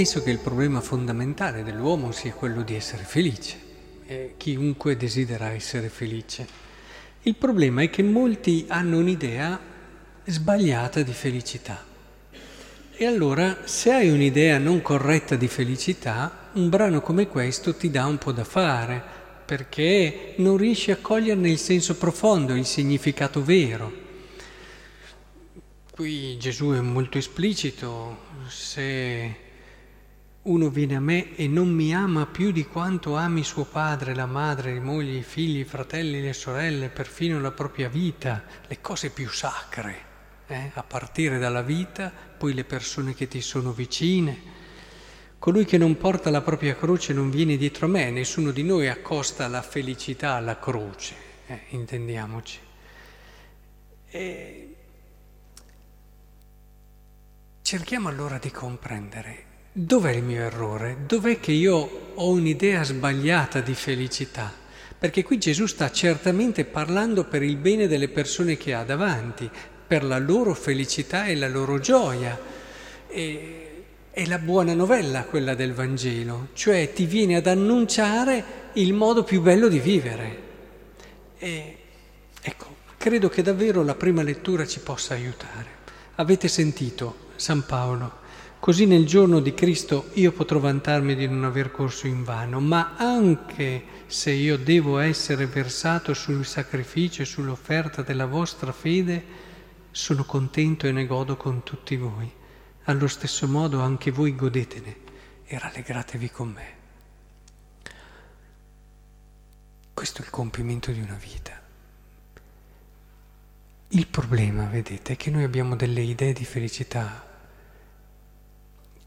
Penso che il problema fondamentale dell'uomo sia quello di essere felice, chiunque desidera essere felice. Il problema è che molti hanno un'idea sbagliata di felicità. E allora, se hai un'idea non corretta di felicità, un brano come questo ti dà un po' da fare, perché non riesci a coglierne il senso profondo, il significato vero. Qui Gesù è molto esplicito: se uno viene a me e non mi ama più di quanto ami suo padre, la madre, le mogli, i figli, i fratelli, le sorelle, perfino la propria vita, le cose più sacre, a partire dalla vita, poi le persone che ti sono vicine. Colui che non porta la propria croce non viene dietro a me. Nessuno di noi accosta la felicità alla croce, intendiamoci. E cerchiamo allora di comprendere dov'è il mio errore, dov'è che io ho un'idea sbagliata di felicità. Perché qui Gesù sta certamente parlando per il bene delle persone che ha davanti, per la loro felicità e la loro gioia. È la buona novella quella del Vangelo, cioè ti viene ad annunciare il modo più bello di vivere. Credo che davvero la prima lettura ci possa aiutare. Avete sentito San Paolo: così nel giorno di Cristo io potrò vantarmi di non aver corso invano, ma anche se io devo essere versato sul sacrificio e sull'offerta della vostra fede, sono contento e ne godo con tutti voi. Allo stesso modo anche voi godetene e rallegratevi con me. Questo è il compimento di una vita. Il problema, vedete, è che noi abbiamo delle idee di felicità,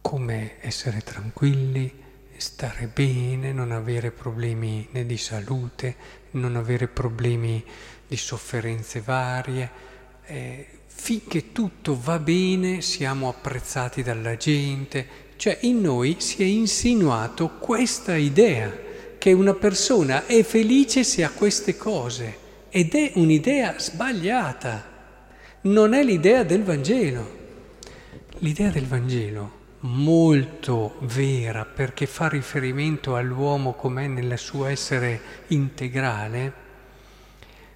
come essere tranquilli, stare bene, non avere problemi né di salute, non avere problemi di sofferenze varie. Finché tutto va bene siamo apprezzati dalla gente, cioè in noi si è insinuato questa idea che una persona è felice se ha queste cose, ed è un'idea sbagliata, non è l'idea del Vangelo. L'idea del Vangelo, molto vera, perché fa riferimento all'uomo com'è nel suo essere integrale,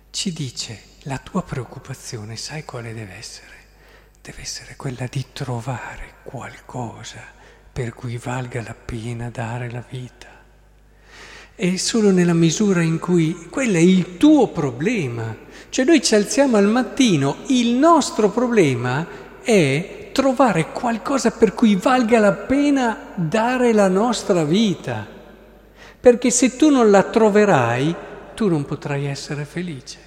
ci dice: la tua preoccupazione, sai quale deve essere? Deve essere quella di trovare qualcosa per cui valga la pena dare la vita. E solo nella misura in cui quello è il tuo problema. Cioè noi ci alziamo al mattino, il nostro problema è trovare qualcosa per cui valga la pena dare la nostra vita. Perché se tu non la troverai, tu non potrai essere felice.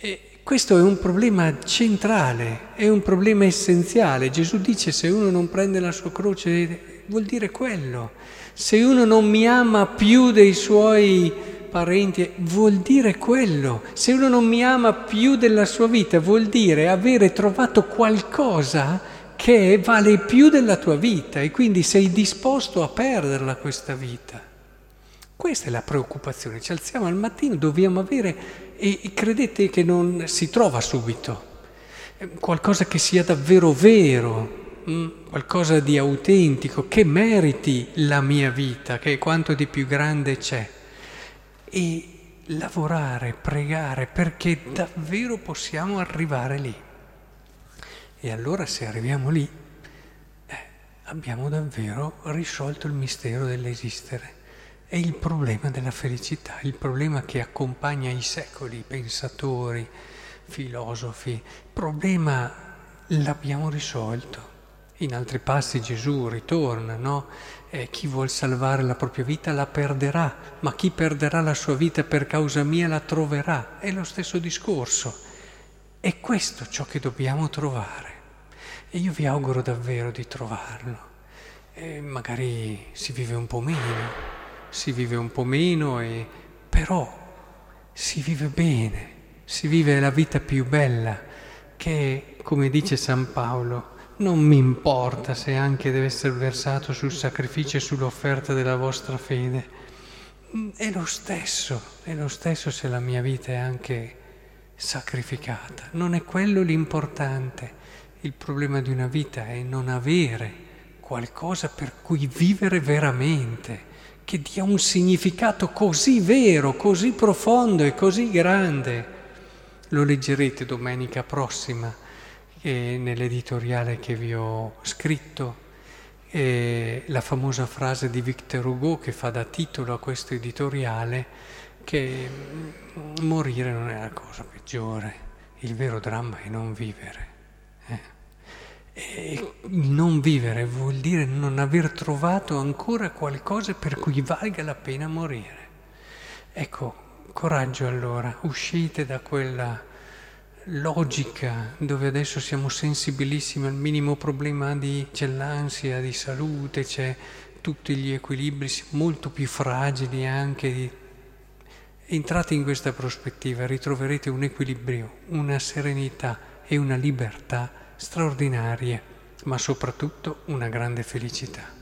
E questo è un problema centrale, è un problema essenziale. Gesù dice: se uno non prende la sua croce, vuol dire quello. Se uno non mi ama più dei suoi parenti, vuol dire quello. Se uno non mi ama più della sua vita, vuol dire avere trovato qualcosa che vale più della tua vita, e quindi sei disposto a perderla questa vita. Questa è la preoccupazione. Ci alziamo al mattino, dobbiamo avere, e credete che non si trova subito, qualcosa che sia davvero vero, qualcosa di autentico, che meriti la mia vita, che è quanto di più grande c'è. E lavorare, pregare, perché davvero possiamo arrivare lì. E allora se arriviamo lì, abbiamo davvero risolto il mistero dell'esistere. È il problema della felicità, il problema che accompagna i secoli, i pensatori, filosofi. Problema l'abbiamo risolto. In altri passi Gesù ritorna, no? Chi vuol salvare la propria vita la perderà, ma chi perderà la sua vita per causa mia la troverà. È lo stesso discorso. È questo ciò che dobbiamo trovare. E io vi auguro davvero di trovarlo. Magari si vive un po' meno, però si vive bene, si vive la vita più bella, che, come dice San Paolo, non mi importa se anche deve essere versato sul sacrificio e sull'offerta della vostra fede. È lo stesso se la mia vita è anche sacrificata. Non è quello l'importante. Il problema di una vita è non avere qualcosa per cui vivere veramente, che dia un significato così vero, così profondo e così grande. Lo leggerete domenica prossima nell'editoriale che vi ho scritto. E la famosa frase di Victor Hugo che fa da titolo a questo editoriale, che morire non è la cosa peggiore, il vero dramma è non vivere. E non vivere vuol dire non aver trovato ancora qualcosa per cui valga la pena morire. Ecco, coraggio allora, uscite da quella logica dove adesso siamo sensibilissimi al minimo problema c'è l'ansia di salute, c'è tutti gli equilibri molto più fragili anche. Entrate in questa prospettiva, ritroverete un equilibrio, una serenità e una libertà straordinarie, ma soprattutto una grande felicità.